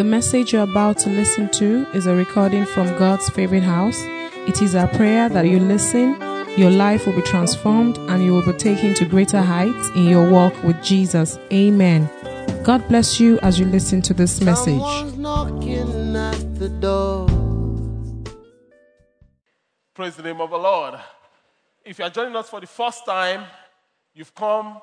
The message you're about to listen to is a recording from God's Favorite House. It is our prayer that you listen, your life will be transformed, and you will be taken to greater heights in your walk with Jesus. Amen. God bless you as you listen to this message. Someone's knocking at the door. Praise the name of the Lord. If you are joining us for the first time, you've come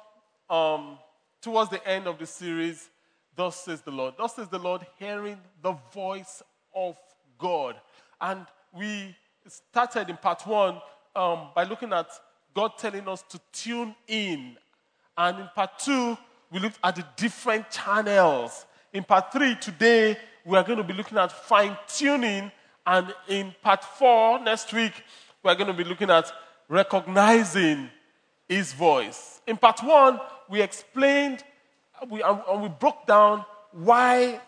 towards the end of the series, Thus says the Lord. Thus says the Lord, hearing the voice of God. And we started in part one by looking at God telling us to tune in. And in part two, we looked at the different channels. In part three, today, we are going to be looking at fine-tuning. And in part four, next week, we are going to be looking at recognizing His voice. In part one, we explained and we broke down why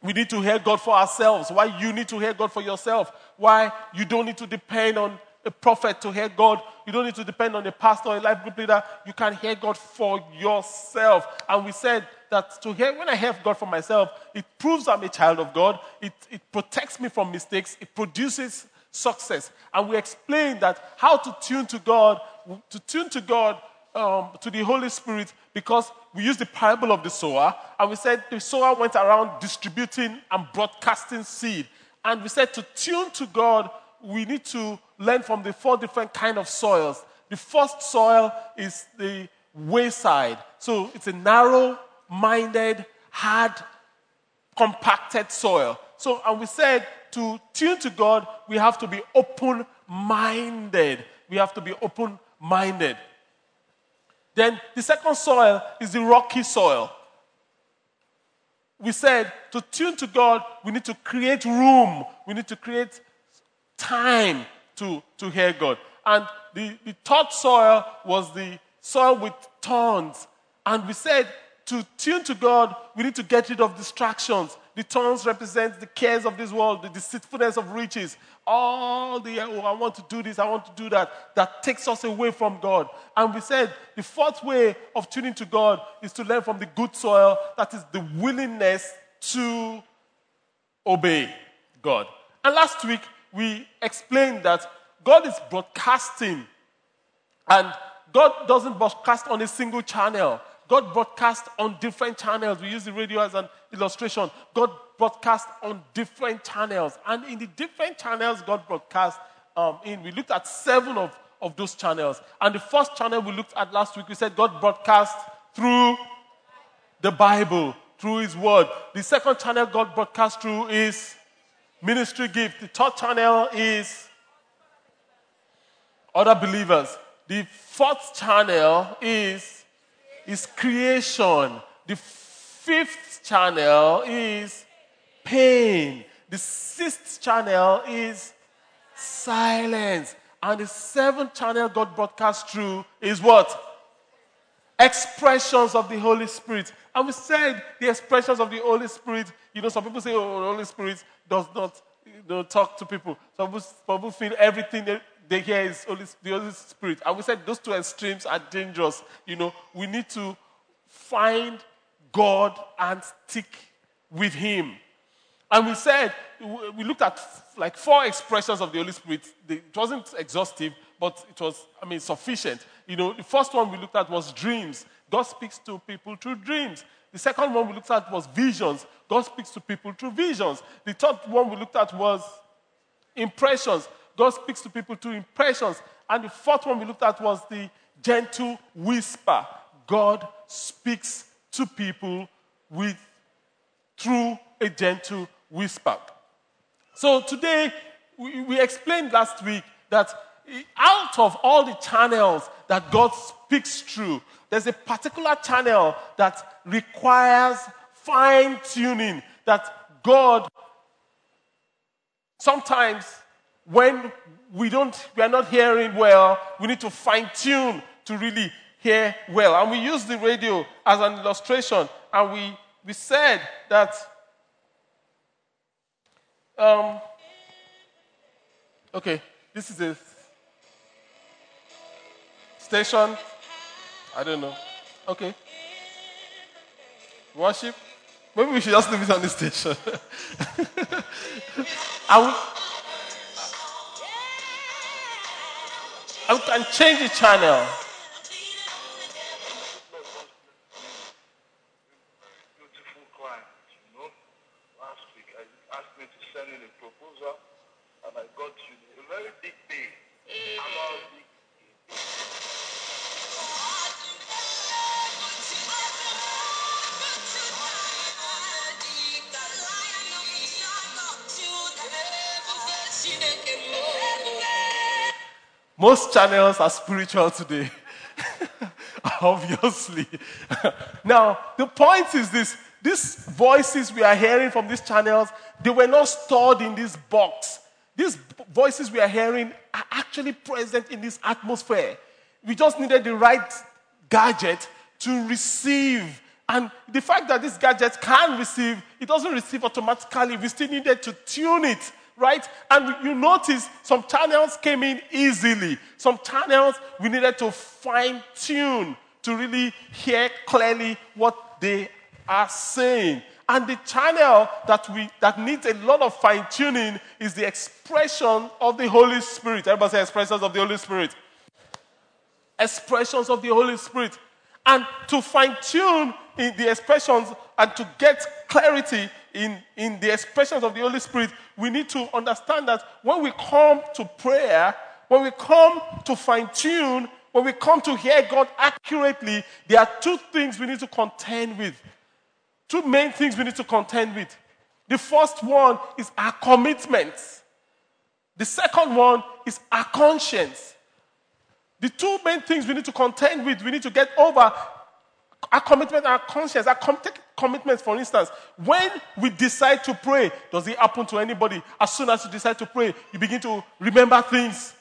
we need to hear God for ourselves, why you need to hear God for yourself, why you don't need to depend on a prophet to hear God. You don't need to depend on a pastor, a life group leader. You can hear God for yourself. And we said that when I hear God for myself, it proves I'm a child of God. It protects me from mistakes. It produces success. And we explained that how to tune to God, to the Holy Spirit, because we used the parable of the sower, and we said the sower went around distributing and broadcasting seed. And we said to tune to God, we need to learn from the four different kinds of soils. The first soil is the wayside. So it's a narrow-minded, hard, compacted soil. And we said to tune to God, we have to be open-minded. We have to be open-minded. Then the second soil is the rocky soil. We said to tune to God, we need to create room. We need to create time to hear God. And the third soil was the soil with thorns. And we said to tune to God, we need to get rid of distractions. The thorns represent the cares of this world, the deceitfulness of riches. All I want to do this, I want to do that, that takes us away from God. And we said the fourth way of tuning to God is to learn from the good soil, that is the willingness to obey God. And last week, we explained that God is broadcasting, and God doesn't broadcast on a single channel. God broadcasts on different channels. We use the radio as an illustration. God broadcasts on different channels. And in the different channels God broadcasts we looked at seven of those channels. And the first channel we looked at last week, we said God broadcasts through the Bible, through His Word. The second channel God broadcasts through is ministry gift. The third channel is other believers. The fourth channel is creation. The fifth channel is pain. The sixth channel is silence. And the seventh channel God broadcasts through is what? Expressions of the Holy Spirit. And we said the expressions of the Holy Spirit, some people say, oh, the Holy Spirit does not talk to people. Some people feel everything they hear is the Holy Spirit. And we said those two extremes are dangerous. We need to find God and stick with Him. And we said, we looked at like four expressions of the Holy Spirit. It wasn't exhaustive, but it was, sufficient. The first one we looked at was dreams. God speaks to people through dreams. The second one we looked at was visions. God speaks to people through visions. The third one we looked at was impressions. God speaks to people through impressions. And the fourth one we looked at was the gentle whisper. God speaks to people through a gentle whisper. So today, we explained last week that out of all the channels that God speaks through, there's a particular channel that requires fine-tuning, that God sometimes, when we are not hearing well, we need to fine-tune to really hear well. And we use the radio as an illustration. And we said that this is a station. I don't know. Okay. Worship. Maybe we should just leave it on the station. I can change the channel. Most channels are spiritual today, obviously. Now, the point is this. These voices we are hearing from these channels, they were not stored in this box. These voices we are hearing are actually present in this atmosphere. We just needed the right gadget to receive. And the fact that this gadget can receive, it doesn't receive automatically. We still needed to tune it. Right? And you notice some channels came in easily. Some channels we needed to fine-tune to really hear clearly what they are saying. And the channel that needs a lot of fine-tuning is the expression of the Holy Spirit. Everybody say expressions of the Holy Spirit. Expressions of the Holy Spirit. And to fine-tune in the expressions and to get clarity in the expressions of the Holy Spirit, we need to understand that when we come to prayer, when we come to fine-tune, when we come to hear God accurately, there are two things we need to contend with. Two main things we need to contend with. The first one is our commitments. The second one is our conscience. The two main things we need to contend with, we need to get over our commitment, our conscience, our commitments, for instance. When we decide to pray, does it happen to anybody? As soon as you decide to pray, you begin to remember things.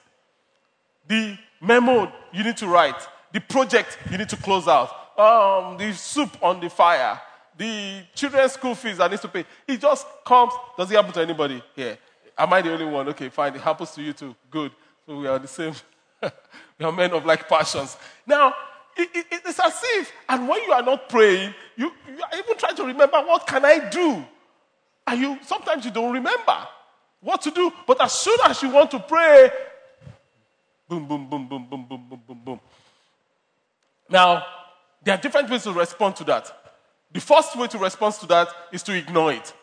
The memo you need to write. The project you need to close out. The soup on the fire. The children's school fees I need to pay. It just comes. Does it happen to anybody here? Yeah. Am I the only one? Okay, fine. It happens to you too. Good. So we are the same. We are men of like passions. Now, it's as if, and when you are not praying, you are even trying to remember, what can I do? And sometimes you don't remember what to do. But as soon as you want to pray, boom, boom, boom, boom, boom, boom, boom, boom, boom. Now, there are different ways to respond to that. The first way to respond to that is to ignore it.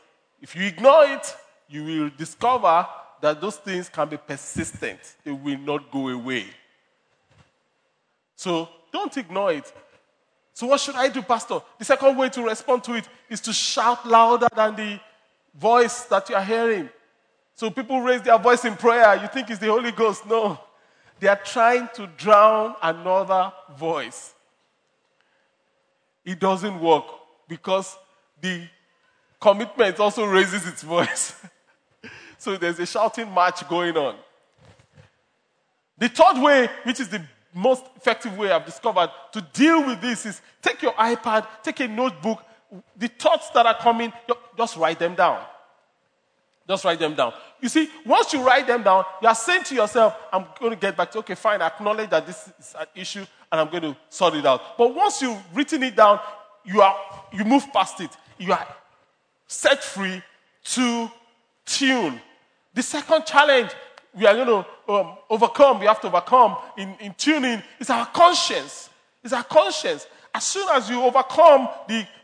If you ignore it, you will discover that those things can be persistent. They will not go away. So, don't ignore it. So what should I do, Pastor? The second way to respond to it is to shout louder than the voice that you are hearing. So people raise their voice in prayer. You think it's the Holy Ghost. No. They are trying to drown another voice. It doesn't work because the commitment also raises its voice. So there's a shouting match going on. The third way, which is the most effective way I've discovered to deal with this, is take your iPad, take a notebook. The thoughts that are coming, just write them down. Just write them down. You see, once you write them down, you are saying to yourself, I'm going to get back to, okay, fine, I acknowledge that this is an issue and I'm going to sort it out. But once you've written it down, you move past it. You are set free to tune. The second challenge we are going to overcome, we have to overcome in tuning, is our conscience. It's our conscience. As soon as you overcome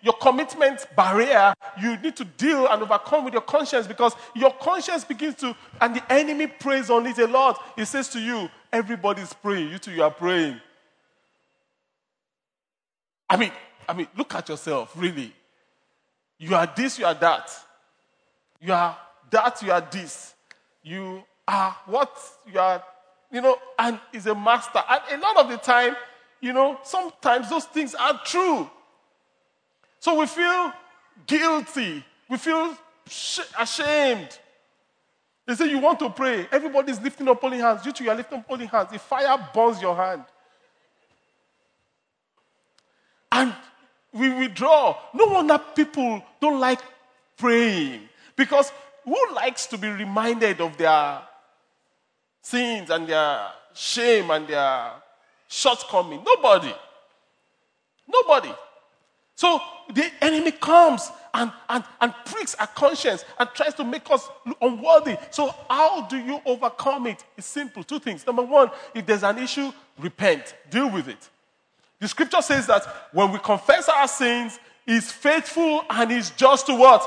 your commitment barrier, you need to deal and overcome with your conscience, because your conscience begins to, and the enemy preys on it a lot. He says to you, everybody's praying. You too, you are praying. I mean, look at yourself, really. You are this, you are that. You are that, you are this. You what you are, and is a master. And a lot of the time, sometimes those things are true. So we feel guilty. We feel ashamed. They say you want to pray. Everybody's lifting up holy hands. You too, you are lifting up holy hands. The fire burns your hand. And we withdraw. No wonder people don't like praying. Because who likes to be reminded of their sins and their shame and their shortcoming? Nobody. So the enemy comes and pricks our conscience and tries to make us unworthy. So how do you overcome it? It's simple. Two things. Number one, if there's an issue, repent. Deal with it. The scripture says that when we confess our sins, he's faithful and he's just to what?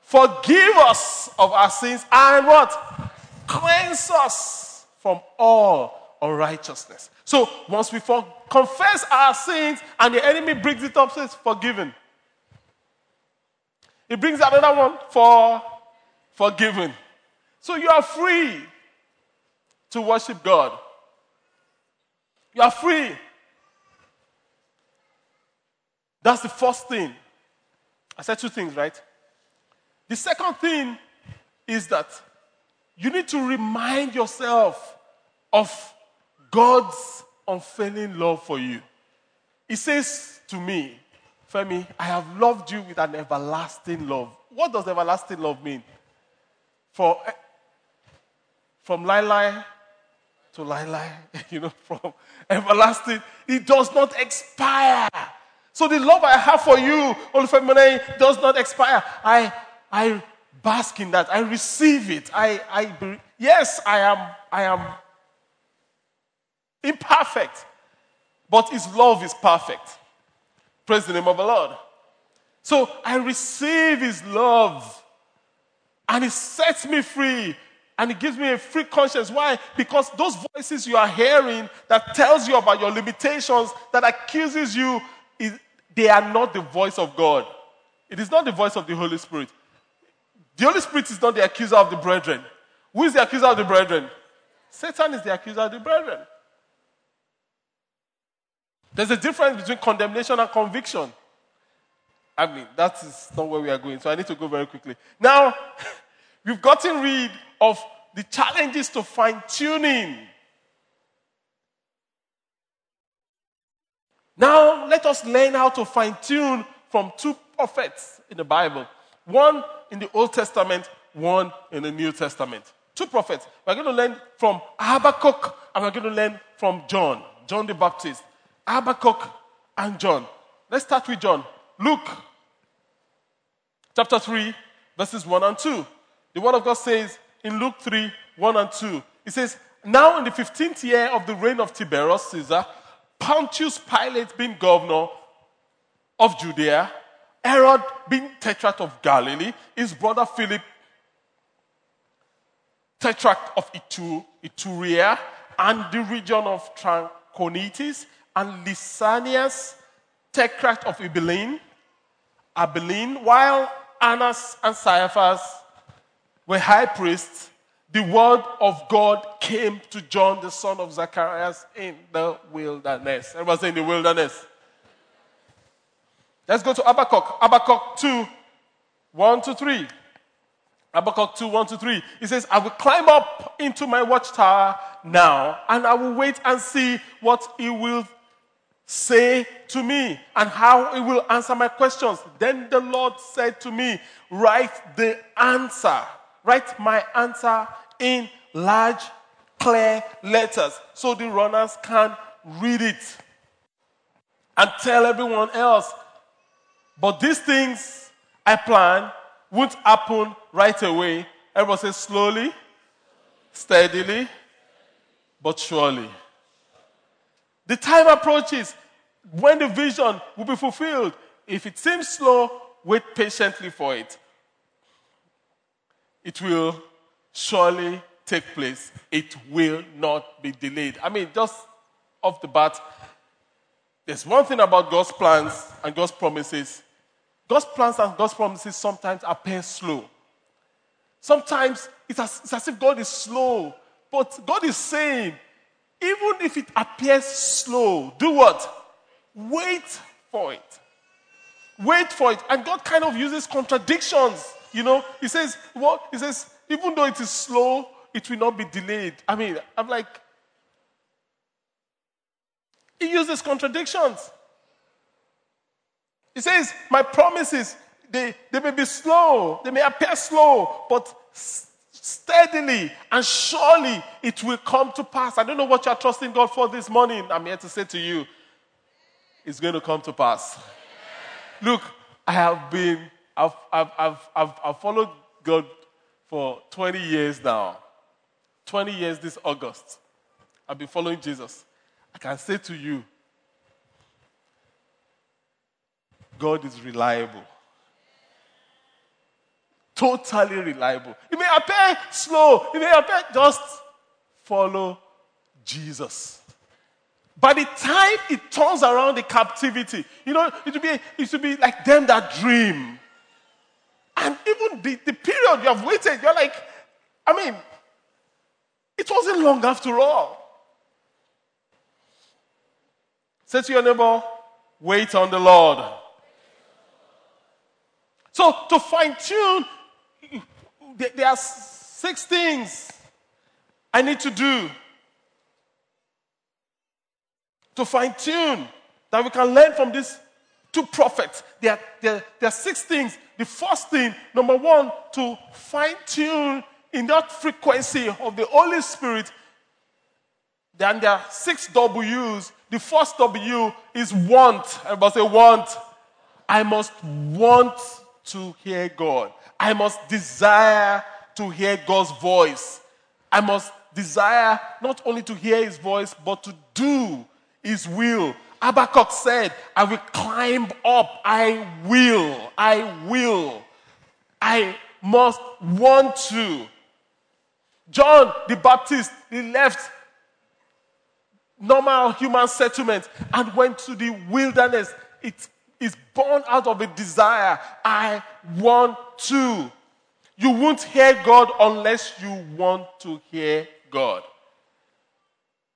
Forgive us of our sins and what? Cleanse us from all unrighteousness. So once we confess our sins and the enemy brings it up, says forgiven. He brings another one, for forgiven. So you are free to worship God. You are free. That's the first thing. I said two things, right? The second thing is that you need to remind yourself of God's unfailing love for you. He says to me, Femi, I have loved you with an everlasting love. What does everlasting love mean? From Lai to Lai, from everlasting. It does not expire. So the love I have for you, Olufemi, does not expire. I bask in that. I receive it. I am imperfect, but his love is perfect. Praise the name of the Lord. So I receive his love, and it sets me free, and it gives me a free conscience. Why? Because those voices you are hearing that tells you about your limitations, that accuses you, they are not the voice of God. It is not the voice of the Holy Spirit. The Holy Spirit is not the accuser of the brethren. Who is the accuser of the brethren? Satan is the accuser of the brethren. There's a difference between condemnation and conviction. I mean, that is not where we are going, so I need to go very quickly. Now, we've gotten rid of the challenges to fine-tuning. Now, let us learn how to fine-tune from two prophets in the Bible. One in the Old Testament, one in the New Testament. Two prophets. We're going to learn from Habakkuk and we're going to learn from John the Baptist. Habakkuk and John. Let's start with John. Luke chapter 3, verses 1 and 2. The Word of God says in Luke 3, 1 and 2, it says, Now in the 15th year of the reign of Tiberius Caesar, Pontius Pilate being governor of Judea, Herod being tetrarch of Galilee, his brother Philip, tetrarch of Ituraea, and the region of Trachonitis, and Lysanias, tetrarch of Abilene, while Annas and Caiaphas were high priests, the word of God came to John, the son of Zacharias, in the wilderness. Everybody say in the wilderness. Let's go to Habakkuk. Habakkuk 2, 1 to 3. Habakkuk 2, 1 to 3. It says, I will climb up into my watchtower now, and I will wait and see what he will say to me and how he will answer my questions. Then the Lord said to me, Write my answer in large, clear letters so the runners can read it. And tell everyone else. But these things I plan won't happen right away. Everyone says slowly, steadily, but surely. The time approaches when the vision will be fulfilled. If it seems slow, wait patiently for it. It will surely take place. It will not be delayed. I mean, just off the bat, there's one thing about God's plans and God's promises. God's plans and God's promises sometimes appear slow. Sometimes it's as if God is slow. But God is saying, even if it appears slow, do what? Wait for it. Wait for it. And God kind of uses contradictions. He says, what? He says, even though it is slow, it will not be delayed. I mean, I'm like, he uses contradictions. He says, my promises, they may be slow, they may appear slow, but steadily and surely it will come to pass. I don't know what you're trusting God for this morning. I'm here to say to you, it's going to come to pass. Look, I have been I've followed God for 20 years now. 20 years this August. I've been following Jesus. I can say to you, God is reliable. Totally reliable. It may appear slow. It may appear just follow Jesus. By the time it turns around the captivity, it should be like them that dream. And even the period you have waited, you're like, it wasn't long after all. Say to your neighbor, wait on the Lord. So to fine-tune, there are 6 things I need to do to fine-tune that we can learn from these 2 prophets. There are 6 things. The first thing, number 1, to fine-tune in that frequency of the Holy Spirit. Then there are 6 W's. The first W is want. Everybody say want. I must want to hear God. I must desire to hear God's voice. I must desire not only to hear his voice, but to do his will. Habakkuk said, I will climb up. I will. I must want to. John the Baptist, he left normal human settlement and went to the wilderness. It is born out of a desire. I want to. You won't hear God unless you want to hear God.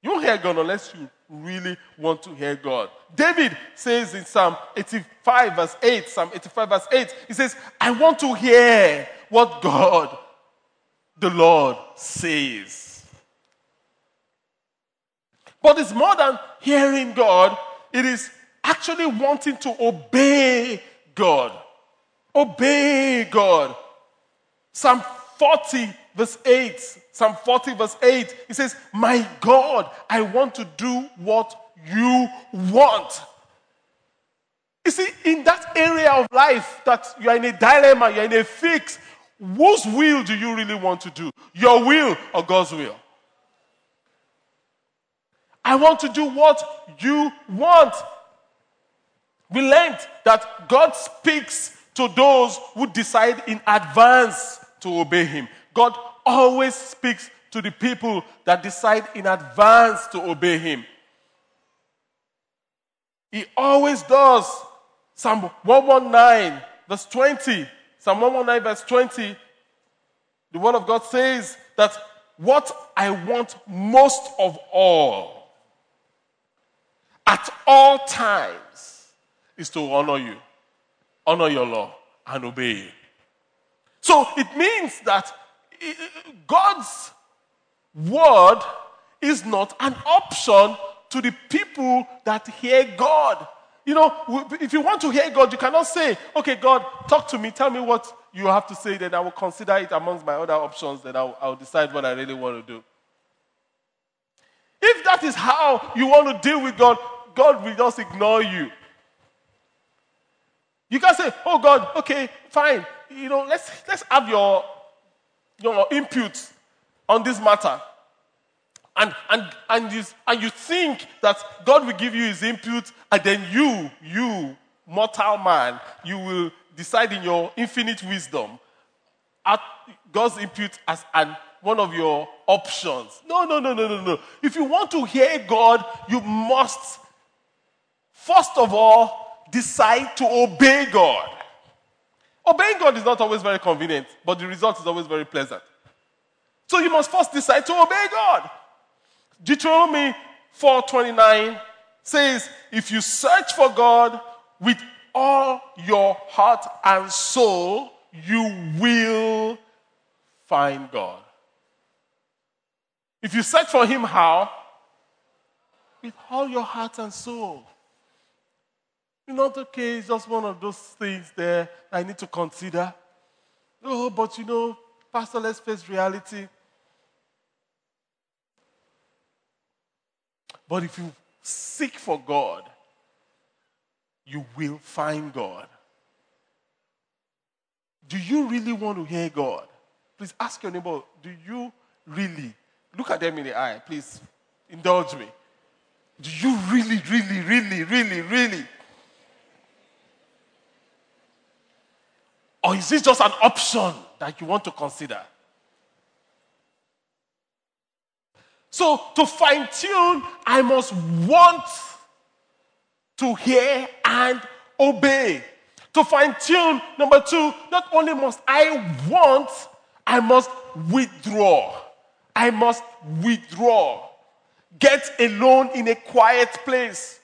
You won't hear God unless you really want to hear God. David says in Psalm 85 verse 8, he says, I want to hear what God, the Lord, says. But it's more than hearing God. It is actually wanting to obey God. Obey God. Psalm 40 verse 8, it says, my God, I want to do what you want. You see, in that area of life that you are in a dilemma, you are in a fix, whose will do you really want to do? Your will or God's will? I want to do what you want. We learned that God speaks to those who decide in advance to obey him. God always speaks to the people that decide in advance to obey him. He always does. Psalm 119 verse 20, the word of God says that what I want most of all, at all times, is to honor you, honor your law, and obey you. So it means that God's word is not an option to the people that hear God. You know, if you want to hear God, you cannot say, okay, God, talk to me, tell me what you have to say, then I will consider it amongst my other options, then I'll decide what I really want to do. If that is how you want to deal with God, God will just ignore you. You can say, oh God, okay, fine, you know, let's have your input on this matter. And you think that God will give you his input, and then you mortal man, you will decide in your infinite wisdom at God's input as one of your options. No. If you want to hear God, you must first of all decide to obey God. Obeying God is not always very convenient, but the result is always very pleasant. So you must first decide to obey God. Deuteronomy 4:29 says, if you search for God with all your heart and soul, you will find God. If you search for him, how? With all your heart and soul. You're not okay, it's just one of those things there I need to consider. Oh, but you know, Pastor, let's face reality. But if you seek for God, you will find God. Do you really want to hear God? Please ask your neighbor, do you really? Look at them in the eye, please indulge me. Do you really, really, really, really, really? Or is this just an option that you want to consider? So, to fine-tune, I must want to hear and obey. To fine-tune, number two, not only must I want, I must withdraw. I must withdraw. Get alone in a quiet place.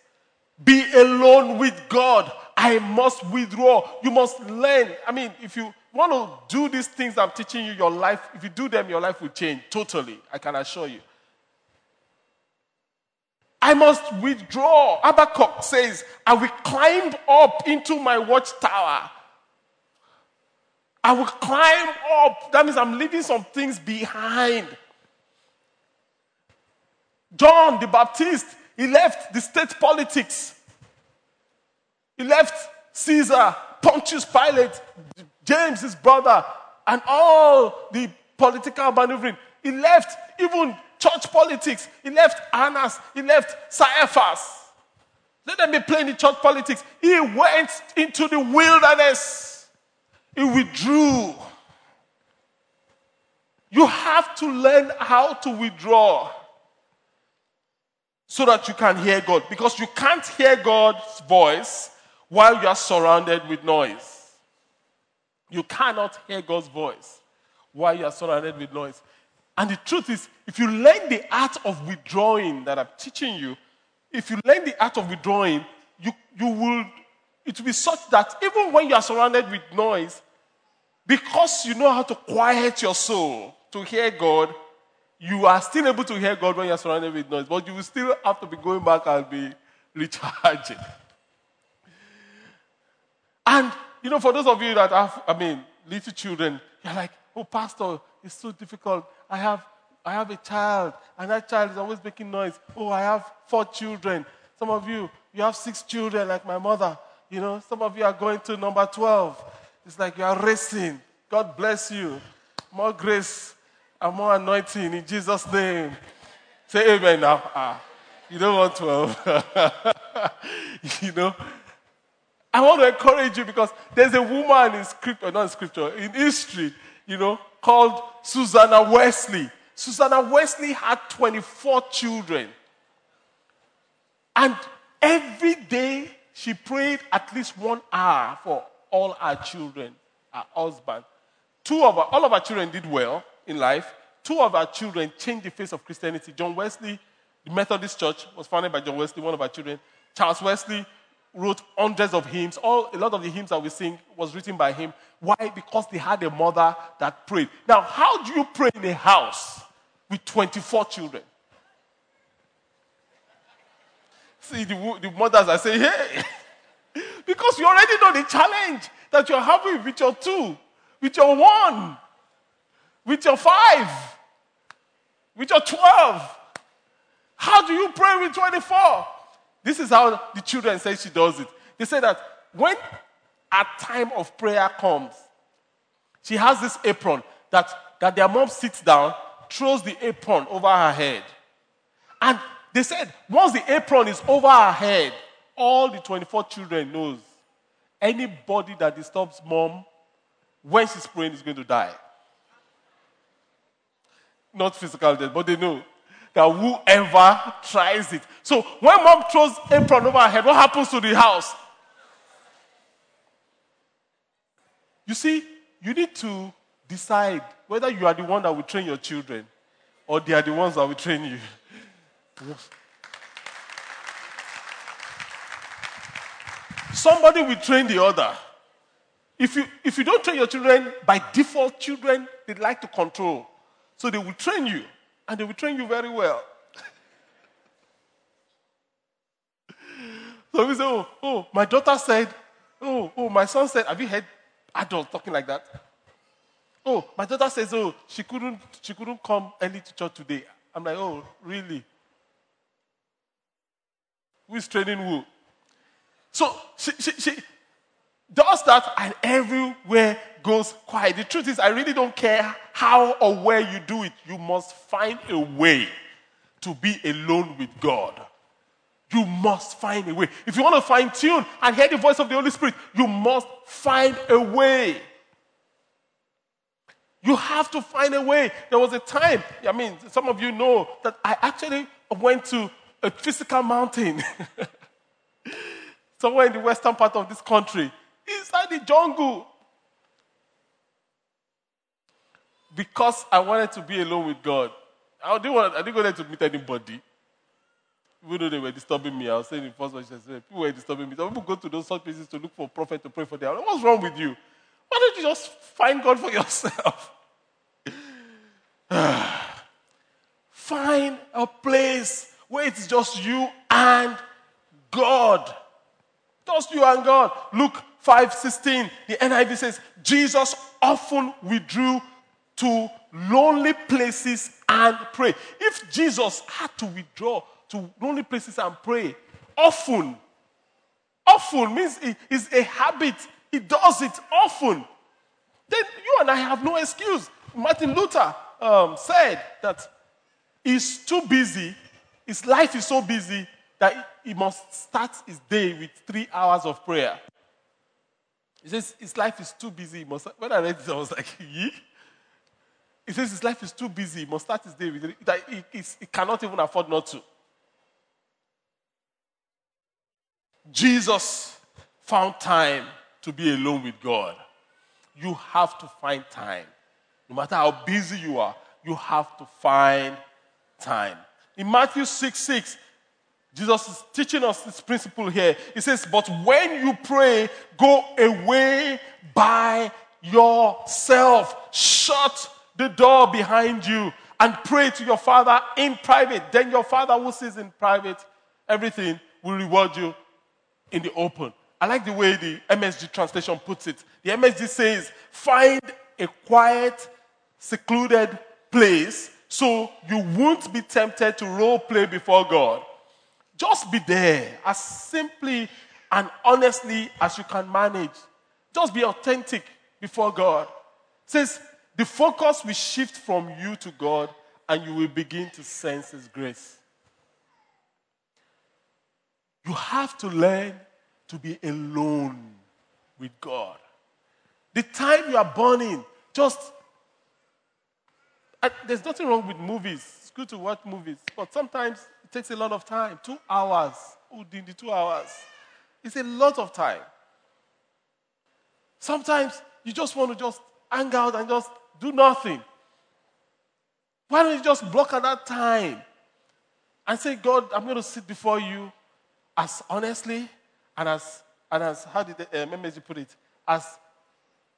Be alone with God. I must withdraw. You must learn. I mean, if you want to do these things I'm teaching you, your life, if you do them, your life will change totally. I can assure you. I must withdraw. Habakkuk says, I will climb up into my watchtower. I will climb up. That means I'm leaving some things behind. John the Baptist, he left the state politics. He left Caesar, Pontius Pilate, James, his brother, and all the political maneuvering. He left even church politics. He left Annas. He left Caiaphas. Let them be playing in church politics. He went into the wilderness. He withdrew. You have to learn how to withdraw so that you can hear God. Because you can't hear God's voice while you are surrounded with noise. You cannot hear God's voice while you are surrounded with noise. And the truth is, if you learn the art of withdrawing that I'm teaching you, if you learn the art of withdrawing, you will, it will be such that even when you are surrounded with noise, because you know how to quiet your soul to hear God, you are still able to hear God when you are surrounded with noise, but you will still have to be going back and be recharging. And, you know, for those of you that have, little children, you're like, oh, pastor, it's so difficult. I have a child, and that child is always making noise. Oh, I have 4 children. Some of you, you have 6 children, like my mother. You know, some of you are going to number 12. It's like you are racing. God bless you. More grace. I'm more anointing in Jesus' name. Say amen now. You don't want 12. You know? I want to encourage you because there's a woman in history, you know, called Susanna Wesley. Susanna Wesley had 24 children. And every day she prayed at least 1 hour for all her children, her husband. All of her children did well in life. 2 of our children changed the face of Christianity. John Wesley, the Methodist Church, was founded by John Wesley, one of our children. Charles Wesley wrote hundreds of hymns. A lot of the hymns that we sing was written by him. Why? Because they had a mother that prayed. Now, how do you pray in a house with 24 children? See, the mothers are saying, hey, because you already know the challenge that you're having with your 2, with your 1. With your 5, with your 12. How do you pray with 24? This is how the children say she does it. They say that when a time of prayer comes, she has this apron that their mom sits down, throws the apron over her head. And they said, once the apron is over her head, all the 24 children knows anybody that disturbs mom when she's praying is going to die. Not physical death, but they know that whoever tries it. So when mom throws apron over her head, what happens to the house? You see, you need to decide whether you are the one that will train your children or they are the ones that will train you. Somebody will train the other. If you don't train your children, by default children, they like to control. So they will train you, and they will train you very well. So we say, oh, my daughter said, oh, my son said, have you heard adults talking like that? Oh, my daughter says, oh, she couldn't come early to church today. I'm like, oh, really? Who is training who? So she does that, and everywhere goes. goes quiet. The truth is, I really don't care how or where you do it. You must find a way to be alone with God. You must find a way. If you want to fine-tune and hear the voice of the Holy Spirit, you must find a way. You have to find a way. There was a time, I mean, some of you know that I actually went to a physical mountain somewhere in the western part of this country, inside the jungle, because I wanted to be alone with God. I didn't go there to meet anybody. Even though they were disturbing me, I was saying in the first verse, people were disturbing me. Some people go to those such places to look for a prophet to pray for them. What's wrong with you? Why don't you just find God for yourself? Find a place where it's just you and God. Just you and God. Luke 5:16, the NIV says, Jesus often withdrew to lonely places and pray. If Jesus had to withdraw to lonely places and pray, often means it is a habit. He does it often. Then you and I have no excuse. Martin Luther said that he's too busy. His life is so busy that he must start his day with 3 hours of prayer. He says his life is too busy. He must. When I read this, I was like, "Yee." He says his life is too busy. He must start his day with that. He cannot even afford not to. Jesus found time to be alone with God. You have to find time. No matter how busy you are, you have to find time. In Matthew 6:6, Jesus is teaching us this principle here. He says, but when you pray, go away by yourself. Shut the door behind you and pray to your Father in private. Then your Father who sees in private everything will reward you in the open. I like the way the MSG translation puts it. The MSG says, find a quiet, secluded place so you won't be tempted to role play before God. Just be there as simply and honestly as you can manage. Just be authentic before God. It says, the focus will shift from you to God and you will begin to sense His grace. You have to learn to be alone with God. The time you are burning, there's nothing wrong with movies. It's good to watch movies. But sometimes it takes a lot of time. 2 hours. Oh, the 2 hours. It's a lot of time. Sometimes you just want to just hang out and just do nothing. Why don't you just block out that time and say, God, I'm going to sit before you as honestly and as how did the MSG put it? As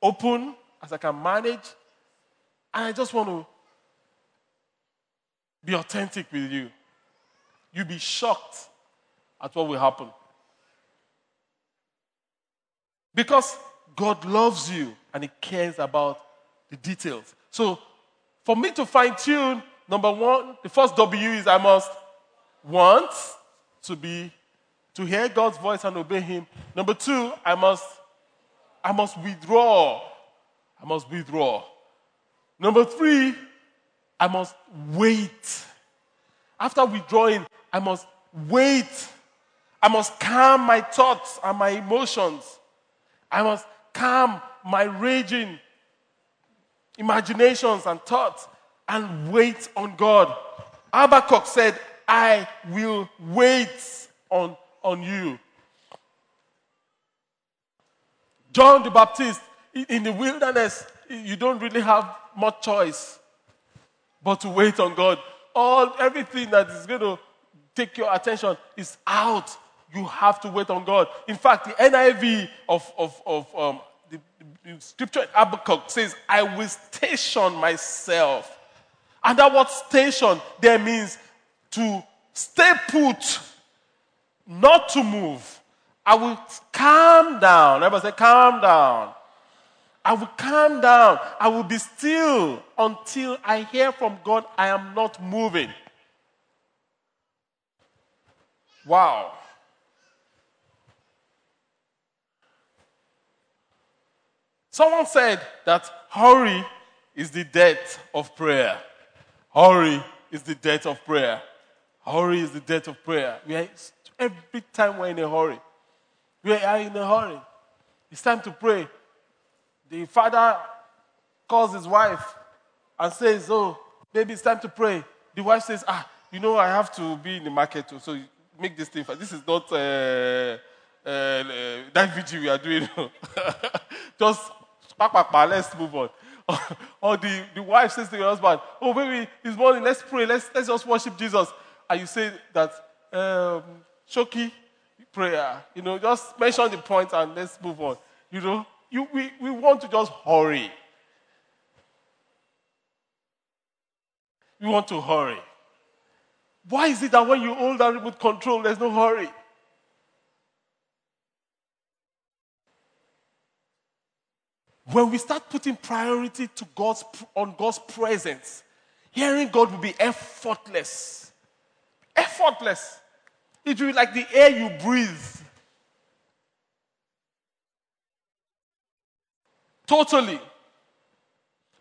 open as I can manage. And I just want to be authentic with you. You'll be shocked at what will happen. Because God loves you and He cares about the details. So for me to fine-tune, number one, the first W is I must want to hear God's voice and obey Him. Number two, I must withdraw. I must withdraw. Number three, I must wait. After withdrawing, I must wait. I must calm my thoughts and my emotions. I must calm my raging imaginations and thoughts and wait on God. Habakkuk said, I will wait on you. John the Baptist, in the wilderness, you don't really have much choice but to wait on God. Everything that is going to take your attention is out. You have to wait on God. In fact, the NIV of the scripture in Habakkuk says, I will station myself. And that word station there means to stay put, not to move. I will calm down. Everybody say, calm down. I will calm down. I will be still until I hear from God. I am not moving. Wow. Someone said that hurry is the death of prayer. Hurry is the death of prayer. Hurry is the death of prayer. Every time we're in a hurry. We are in a hurry. It's time to pray. The father calls his wife and says, "Oh, baby, it's time to pray." The wife says, I have to be in the market too, so make this thing fast. This is not that vigil we are doing. Just, let's move on. Or the wife says to your husband, "Oh, baby, it's morning, let's pray, let's just worship Jesus." And you say that, "Shoki, prayer, just mention the point and let's move on." We want to just hurry. We want to hurry. Why is it that when you hold that remote control, there's no hurry? When we start putting priority to God's presence, hearing God will be effortless. Effortless. It will be like the air you breathe. Totally.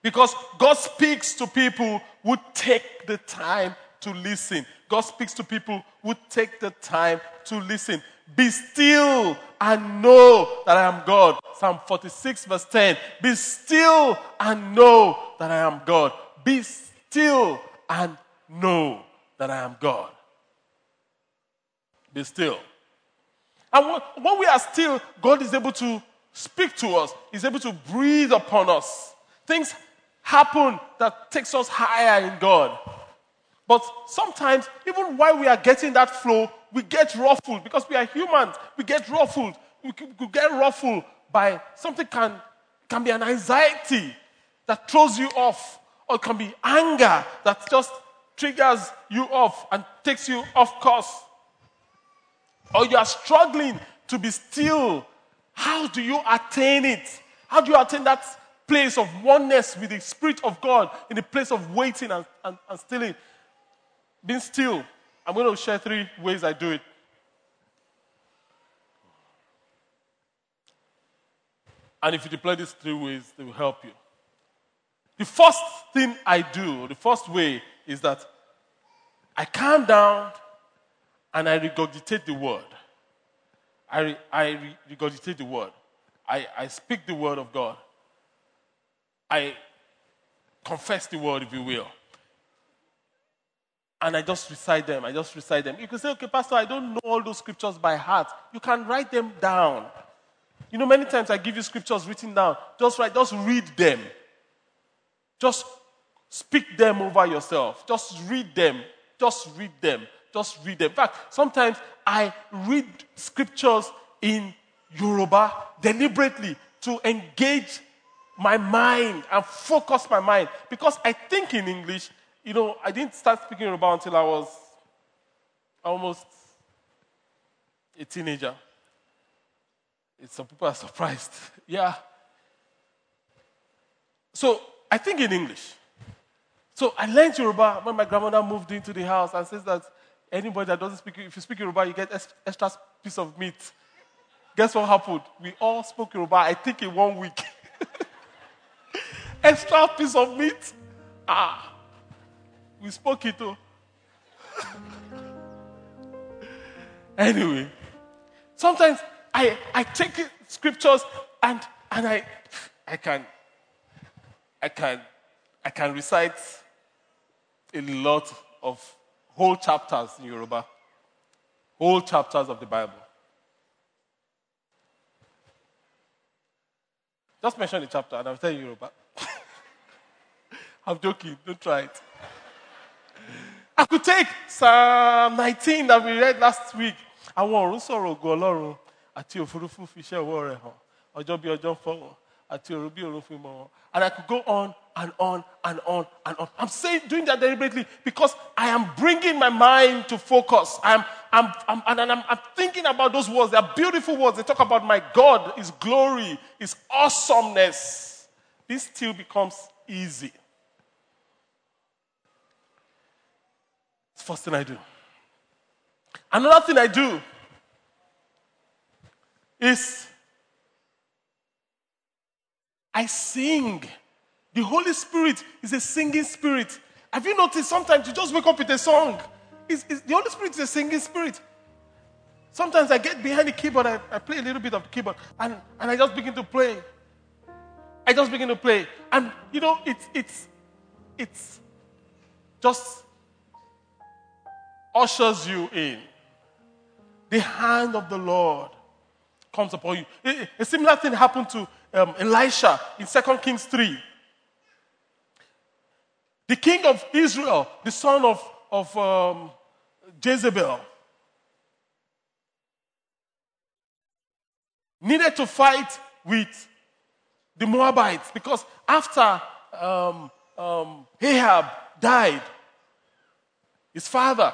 Because God speaks to people who take the time to listen. God speaks to people who take the time to listen. "Be still and know that I am God." Psalm 46 verse 10. "Be still and know that I am God." Be still and know that I am God. Be still. And when we are still, God is able to speak to us. He's able to breathe upon us. Things happen that takes us higher in God. But sometimes, even while we are getting that flow, we get ruffled because we are humans. We get ruffled. We could get ruffled by something can be an anxiety that throws you off, or it can be anger that just triggers you off and takes you off course. Or you are struggling to be still. How do you attain it? How do you attain that place of oneness with the Spirit of God in the place of waiting and stilling? Being still. I'm going to share 3 ways I do it. And if you deploy these 3 ways, they will help you. The first thing I do, the first way, is that I calm down and I regurgitate the word. I regurgitate the word. I speak the word of God. I confess the word, if you will. And I just recite them. You can say, "Okay, Pastor, I don't know all those scriptures by heart." You can write them down. Many times I give you scriptures written down. Just read them. Just speak them over yourself. Just read them. In fact, sometimes I read scriptures in Yoruba deliberately to engage my mind and focus my mind. Because I think in English. I didn't start speaking Yoruba until I was almost a teenager. Some people are surprised. Yeah. So, I think in English. So, I learned Yoruba when my grandmother moved into the house and says that anybody that doesn't speak, if you speak Yoruba, you get extra piece of meat. Guess what happened? We all spoke Yoruba, I think in 1 week. Extra piece of meat? We spoke it too. Anyway, sometimes I take scriptures and I can recite a lot of whole chapters in Yoruba, whole chapters of the Bible. Just mention the chapter and I'll tell you Yoruba. I'm joking. Don't try it. I could take Psalm 19 that we read last week. And I could go on and on and on and on. I'm doing that deliberately because I am bringing my mind to focus. I'm thinking about those words. They are beautiful words. They talk about my God, His glory, His awesomeness. This still becomes easy. First thing I do. Another thing I do is I sing. The Holy Spirit is a singing spirit. Have you noticed sometimes you just wake up with a song? The Holy Spirit is a singing spirit. Sometimes I get behind the keyboard, I play a little bit of the keyboard, and I just begin to play. I just begin to play. And, you know, it's just ushers you in. The hand of the Lord comes upon you. A similar thing happened to Elisha in 2 Kings 3. The king of Israel, the son of Jezebel, needed to fight with the Moabites, because after Ahab died, his father,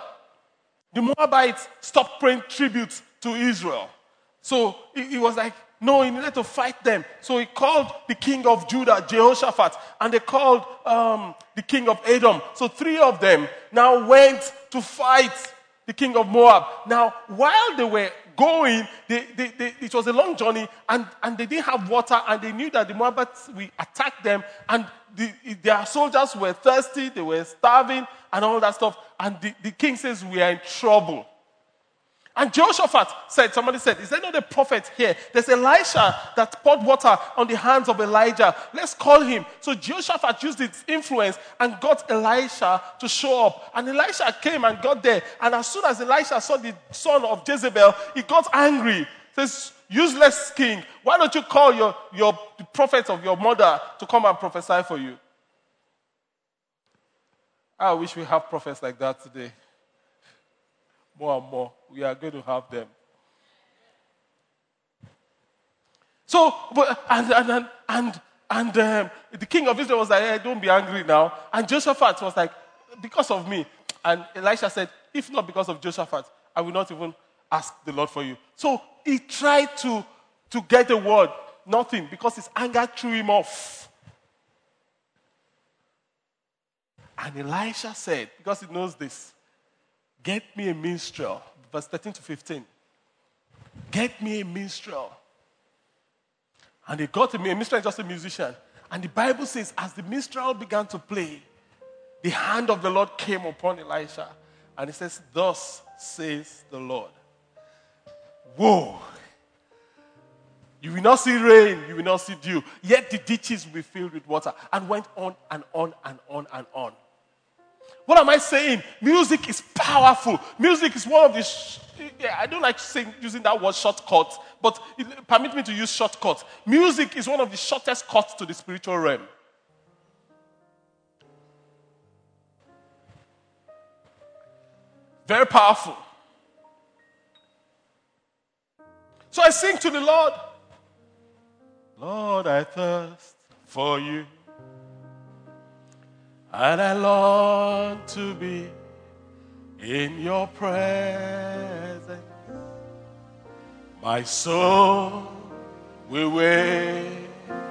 the Moabites stopped paying tribute to Israel. So he was like, no, he needed to fight them. So he called the king of Judah, Jehoshaphat, and they called the king of Edom. So three of them now went to fight the king of Moab. Now, while they were going, it was a long journey, and they didn't have water, and they knew that the Moabites will attack them, and their soldiers were thirsty, they were starving, and all that stuff. And the king says, we are in trouble. And Jehoshaphat said, somebody said, is there not a prophet here? There's Elisha that poured water on the hands of Elijah. Let's call him. So Jehoshaphat used his influence and got Elisha to show up. And Elisha came and got there. And as soon as Elisha saw the son of Jezebel, he got angry. He says, useless king, why don't you call the prophets of your mother to come and prophesy for you? I wish we have prophets like that today. More and more, we are going to have them. So, the king of Israel was like, hey, don't be angry now. And Jehoshaphat was like, because of me. And Elisha said, if not because of Jehoshaphat, I will not even ask the Lord for you. So he tried to get a word, nothing, because his anger threw him off. And Elisha said, because he knows this, get me a minstrel. Verse 13 to 15. Get me a minstrel. And they got a minstrel, is just a musician. And the Bible says, as the minstrel began to play, the hand of the Lord came upon Elisha. And it says, thus says the Lord. Whoa. You will not see rain, you will not see dew. Yet the ditches will be filled with water. And went on and on and on and on. What am I saying? Music is powerful. Music is one of the, I don't like saying, using that word shortcut, but permit me to use shortcut. Music is one of the shortest cuts to the spiritual realm. Very powerful. So I sing to the Lord. Lord, I thirst for you. And I long to be in your presence. My soul will wait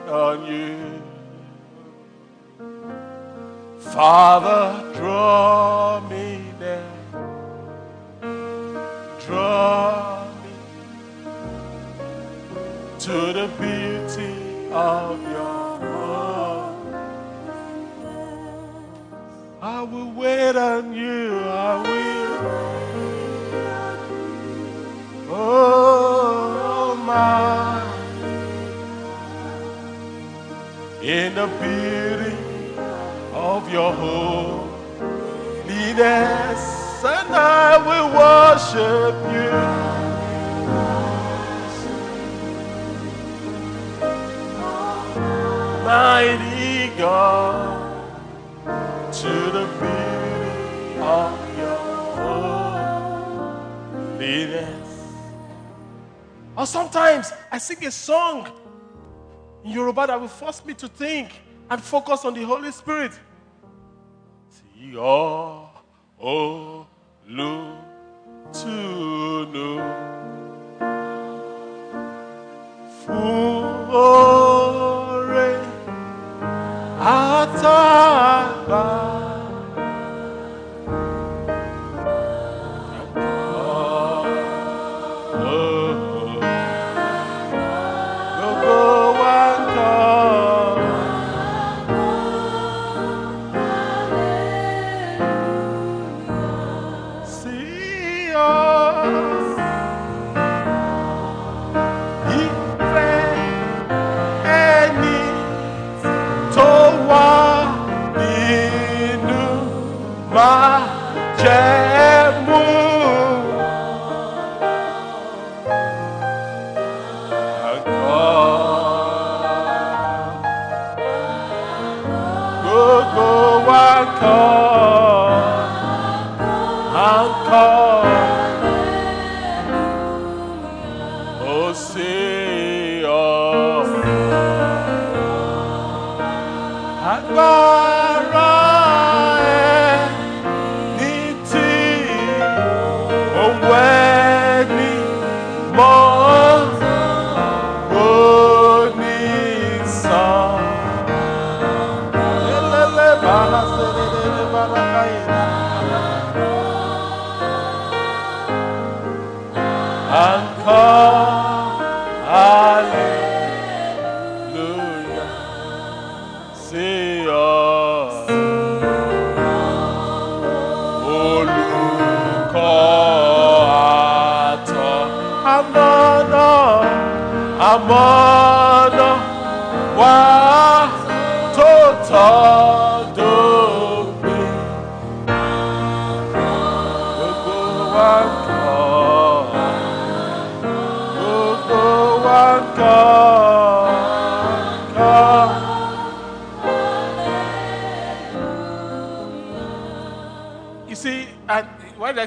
on you. Father, draw me there. Draw me to the beauty of your. I will wait on you, I will. Oh, my. In the beauty of your holiness, and I will worship you. Mighty God. To the beauty of your holiness. Or sometimes I sing a song in Yoruba that will force me to think and focus on the Holy Spirit. Ti Olutunu fún oore àtàgbà. Oh, go, go, one, go.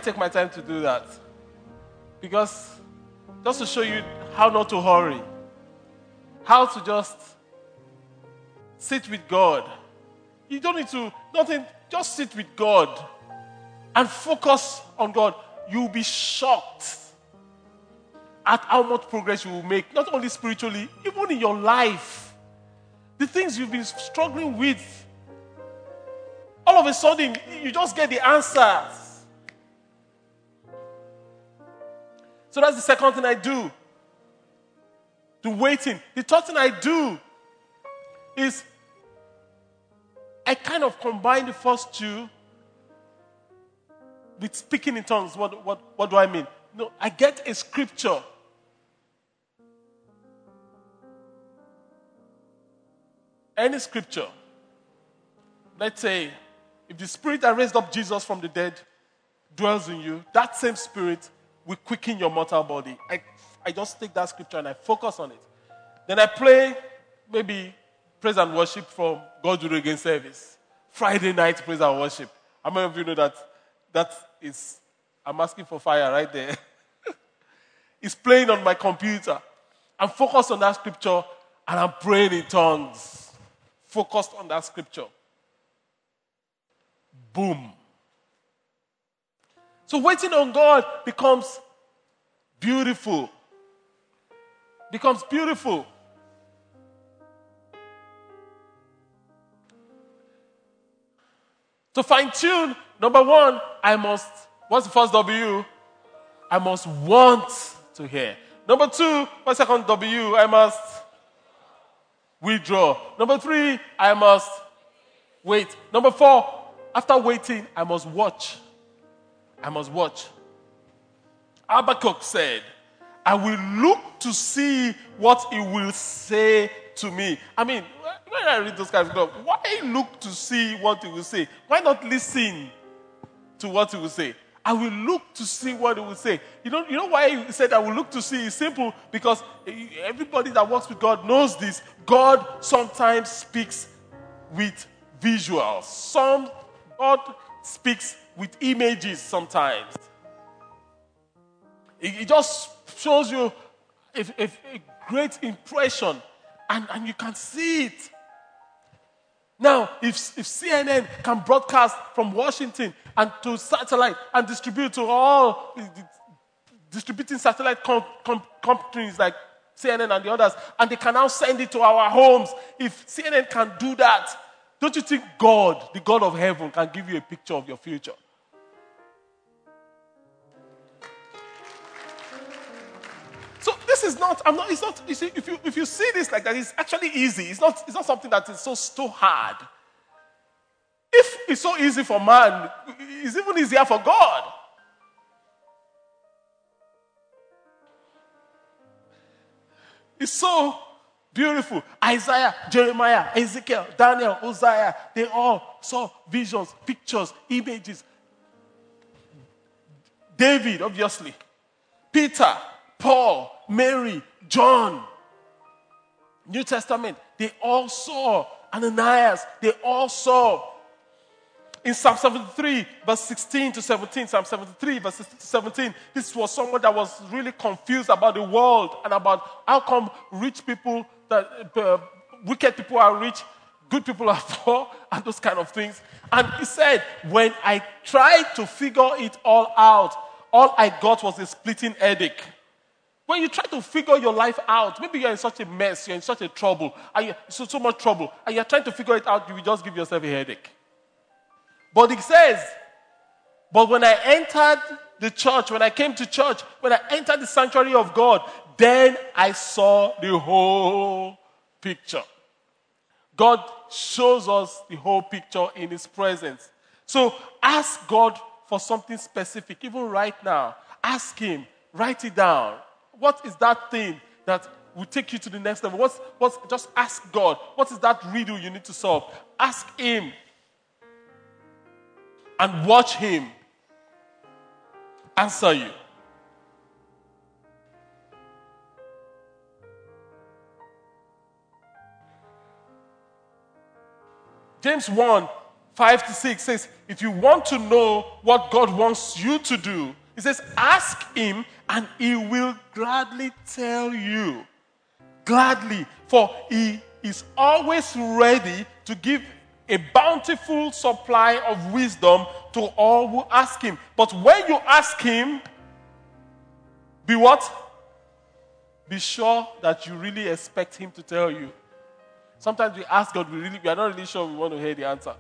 Take my time to do that, because just to show you how not to hurry, how to just sit with God. You don't need to nothing, just sit with God and focus on God. You'll be shocked at how much progress you will make, not only spiritually, even in your life. The things you've been struggling with, all of a sudden you just get the answers. So that's the second thing I do. The waiting. The third thing I do is I kind of combine the first two with speaking in tongues. What do I mean? No, I get a scripture. Any scripture. Let's say, if the spirit that raised up Jesus from the dead dwells in you, that same spirit we quicken your mortal body. I just take that scripture and I focus on it. Then I play maybe praise and worship from God's Word Again service. Friday night praise and worship. How many of you know that is, I'm asking for fire right there. It's playing on my computer. I'm focused on that scripture and I'm praying in tongues. Focused on that scripture. Boom. So waiting on God becomes beautiful. Becomes beautiful. To fine-tune, number one, what's the first W? I must want to hear. Number two, what's the second W? I must withdraw. Number three, I must wait. Number four, after waiting, I must watch. I must watch. Habakkuk said, I will look to see what he will say to me. I mean, when I read those kinds of books, why look to see what he will say? Why not listen to what he will say? I will look to see what he will say. You know why he said I will look to see? It's simple, because everybody that works with God knows this. God sometimes speaks with visuals. God speaks with images sometimes. It just shows you a great impression and you can see it. Now, if CNN can broadcast from Washington and to satellite and distribute to all distributing satellite companies like CNN and the others, and they can now send it to our homes, if CNN can do that, don't you think God, the God of heaven, can give you a picture of your future? So this is not, I'm not, it's not, you see, if you see this like that, it's actually easy. It's not something that is so hard. If it's so easy for man, it's even easier for God. It's so beautiful. Isaiah, Jeremiah, Ezekiel, Daniel, Uzziah, they all saw visions, pictures, images. David, obviously. Peter, Paul, Mary, John. New Testament, they all saw Ananias, they all saw. In Psalm 73, verse 16 to 17, Psalm 73, verse 16 to 17, this was someone that was really confused about the world and about how come rich people, wicked people are rich, good people are poor, and those kind of things. And he said, when I tried to figure it all out, all I got was a splitting headache. When you try to figure your life out, maybe you're in such a mess, you're in such a trouble, and you're so much trouble, and you're trying to figure it out, you will just give yourself a headache. But it says, but when I entered the church, when I came to church, when I entered the sanctuary of God, then I saw the whole picture. God shows us the whole picture in His presence. So ask God for something specific, even right now. Ask Him, write it down. What is that thing that will take you to the next level? Just ask God. What is that riddle you need to solve? Ask Him. And watch Him answer you. James 1, 5 to 6 says, if you want to know what God wants you to do, he says, ask Him and He will gladly tell you. Gladly, for He is always ready to give a bountiful supply of wisdom to all who ask Him. But when you ask Him, be what? Be sure that you really expect Him to tell you. Sometimes we ask God, we are not really sure we want to hear the answer.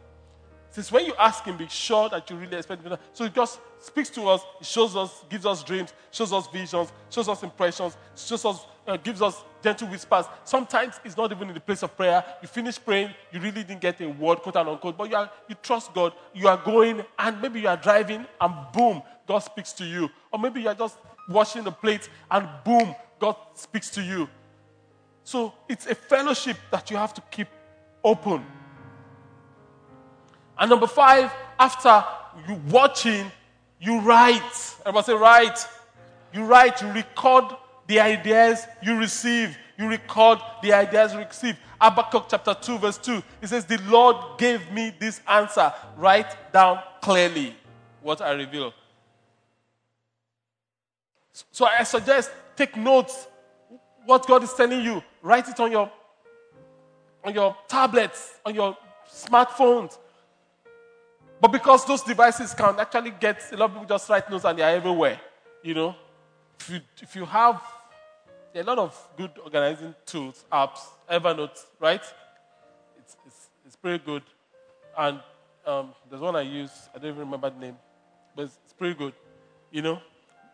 Since when you ask Him, be sure that you really expect Him to. So He just speaks to us, shows us, gives us dreams, shows us visions, shows us impressions, shows us, gives us gentle whispers. Sometimes it's not even in the place of prayer. You finish praying, you really didn't get a word, quote and unquote, but you trust God. You are going, and maybe you are driving, and boom, God speaks to you. Or maybe you are just washing the plate, and boom, God speaks to you. So it's a fellowship that you have to keep open. And number 5, after you watching, you write. Everybody say write. You write, you record the ideas you receive. You record the ideas you receive. Habakkuk chapter 2 verse 2. It says, the Lord gave me this answer. Write down clearly what I reveal. So I suggest take notes. What God is telling you, write it on your tablets, on your smartphones. But because those devices can actually get, a lot of people just write notes and they are everywhere, you know. If you have, there are a lot of good organizing tools, apps, Evernote, right? It's pretty good. And there's one I use, I don't even remember the name, but it's pretty good, you know.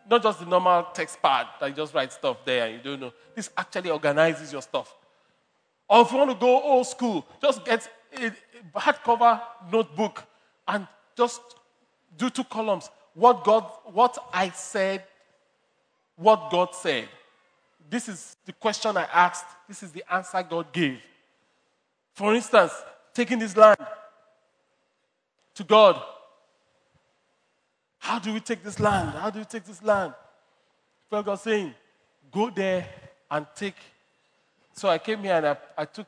Not just the normal text pad that you just write stuff there and you don't know. This actually organizes your stuff. Or if you want to go old school, just get a hardcover notebook and just do 2 columns. What I said, what God said. This is the question I asked. This is the answer God gave. For instance, taking this land to God. How do we take this land? How do we take this land? Well, God's saying, go there and take. So I came here and I took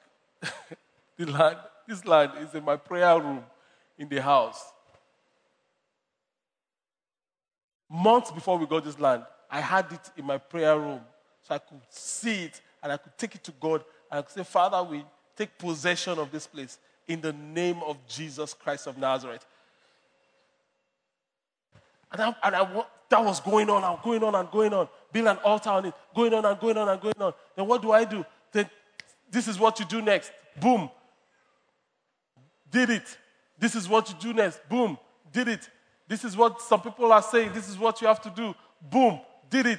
the land. This land is in my prayer room. In the house. Months before we got this land, I had it in my prayer room. So I could see it and I could take it to God and I could say, Father, we take possession of this place in the name of Jesus Christ of Nazareth. And that was going on. Build an altar on it. Going on. Then what do I do? Then this is what you do next. Boom. Did it. This is what you do next. Boom. Did it. This is what some people are saying. This is what you have to do. Boom. Did it.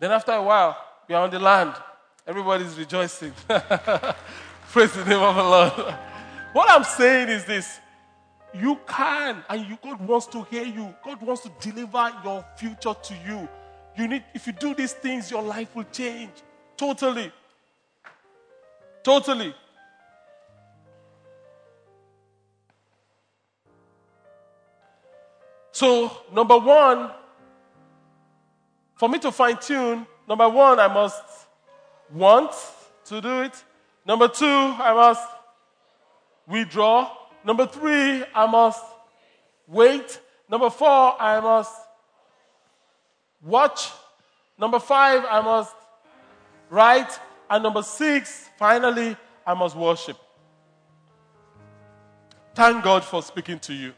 Then after a while, we are on the land. Everybody's rejoicing. Praise the name of the Lord. What I'm saying is this. You can, and God wants to hear you. God wants to deliver your future to you. If you do these things, your life will change. Totally. So, number one, for me to fine-tune, number one, I must want to do it. Number two, I must withdraw. Number three, I must wait. Number four, I must watch. Number five, I must write. And number six, finally, I must worship. Thank God for speaking to you.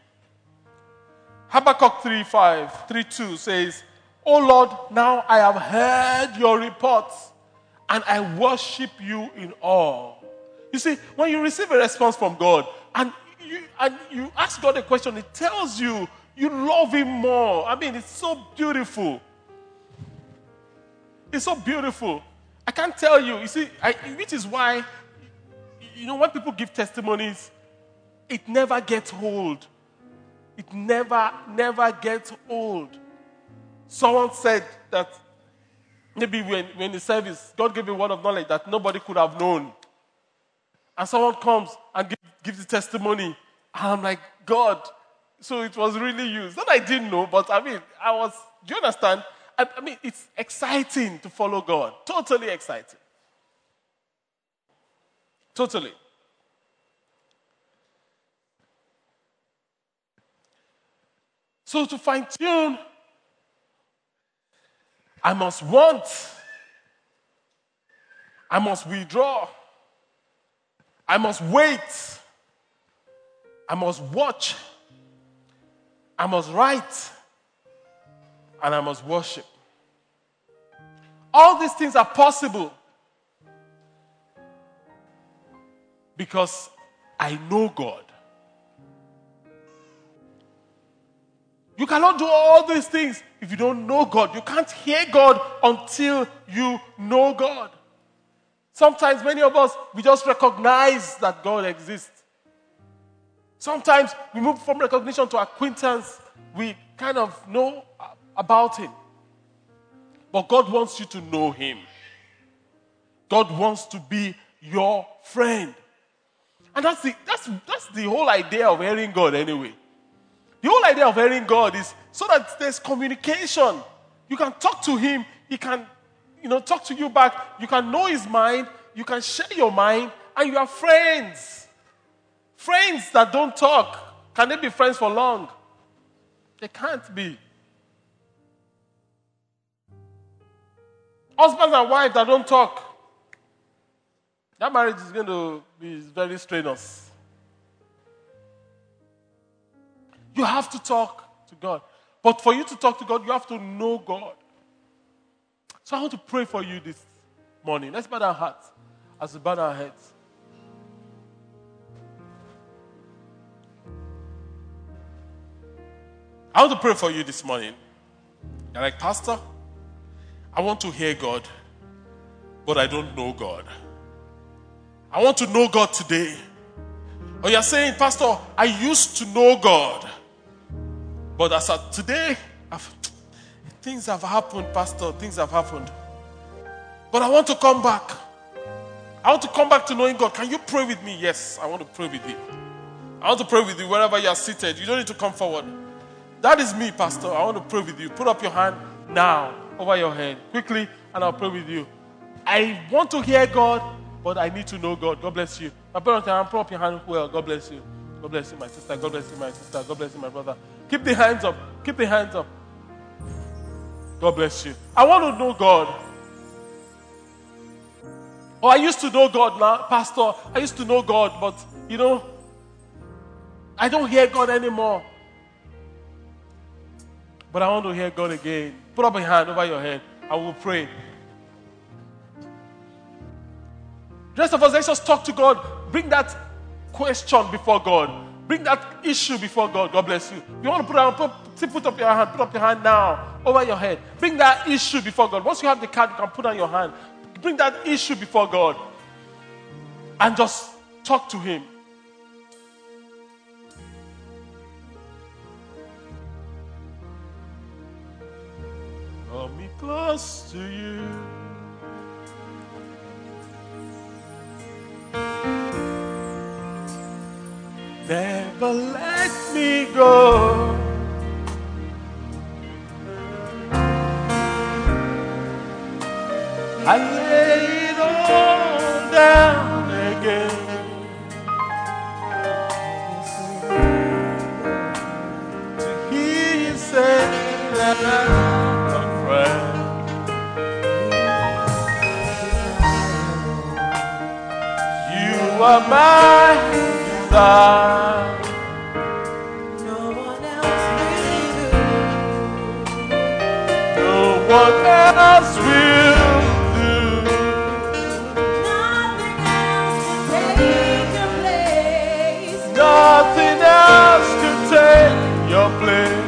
Habakkuk 3:2 says, O Lord, now I have heard your reports, and I worship you in awe. You see, when you receive a response from God, and you ask God a question, it tells you, you love him more. I mean, it's so beautiful. It's so beautiful. I can't tell you. You see, which is why, you know, when people give testimonies, it never gets old. It never gets old. Someone said that maybe when the service, God gave a word of knowledge that nobody could have known. And someone comes and gives the testimony. And I'm like, God, so it was really you. It's not I didn't know, but I mean, I was, do you understand? I mean, it's exciting to follow God. Totally exciting. Totally. So to fine-tune, I must want. I must withdraw. I must wait. I must watch. I must write. And I must worship. All these things are possible because I know God. You cannot do all these things if you don't know God. You can't hear God until you know God. Sometimes many of us, we just recognize that God exists. Sometimes we move from recognition to acquaintance. We kind of know about him. But God wants you to know him. God wants to be your friend. And that's the whole idea of hearing God anyway. The whole idea of hearing God is so that there's communication. You can talk to him. He can, you know, talk to you back. You can know his mind. You can share your mind. And you are friends. Friends that don't talk. Can they be friends for long? They can't be. Husbands and wives that don't talk. That marriage is going to be very strenuous. You have to talk to God. But for you to talk to God, you have to know God. So I want to pray for you this morning. Let's bow our hearts as we bow our heads. I want to pray for you this morning. You're like, Pastor, I want to hear God, but I don't know God. I want to know God today. Or you're saying, Pastor, I used to know God. But as of today, things have happened, Pastor. Things have happened. But I want to come back. I want to come back to knowing God. Can you pray with me? Yes, I want to pray with you. I want to pray with you wherever you are seated. You don't need to come forward. That is me, Pastor. I want to pray with you. Put up your hand now over your head. Quickly, and I'll pray with you. I want to hear God, but I need to know God. God bless you. My parents, I'm putting up your hand well. God bless you. God bless you, my sister. God bless you, my sister. God bless you, my brother. Keep the hands up. Keep the hands up. God bless you. I want to know God. Oh, I used to know God now, Pastor. I used to know God, but, you know, I don't hear God anymore. But I want to hear God again. Put up a hand over your head. I will pray. The rest of us, let's just talk to God. Bring that question before God. Bring that issue before God. God bless you. You want to put up your hand. Put up your hand now over your head. Bring that issue before God. Once you have the card, you can put on your hand. Bring that issue before God. And just talk to him. Call me close to you. Never let me go. I lay it all down. my desire. No one else will do. No one else will do. Nothing else can take your place. Nothing else can take your place.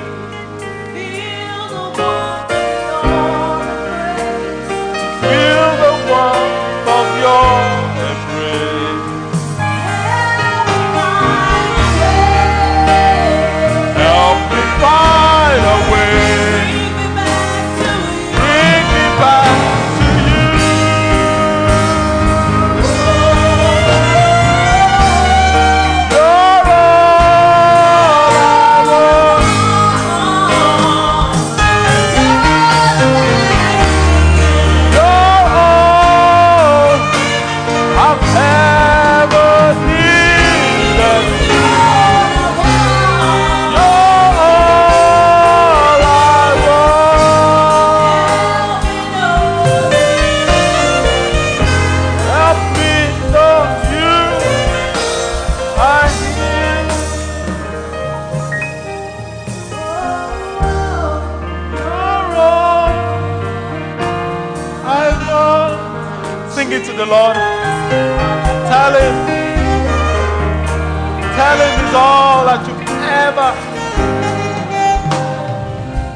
Lord, talent is all that you ever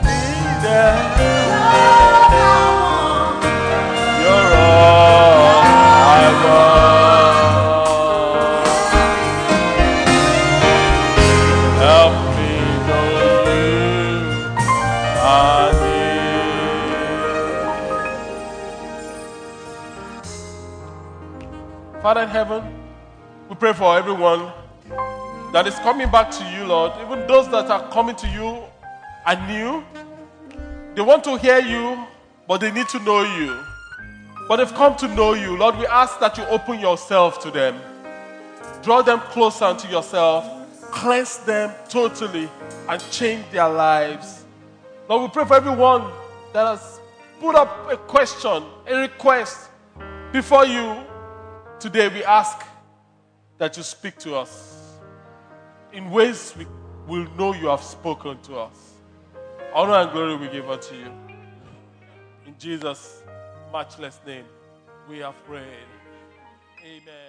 needed. You're all I want. Help me know you I need. Father in heaven, we pray for everyone that is coming back to you, Lord. Even those that are coming to you are new. They want to hear you, but they need to know you. But they've come to know you. Lord, we ask that you open yourself to them. Draw them closer unto yourself. Cleanse them totally and change their lives. Lord, we pray for everyone that has put up a question, a request before you. Today we ask that you speak to us in ways we will know you have spoken to us. Honor and glory we give unto you. In Jesus' matchless name we have prayed. Amen.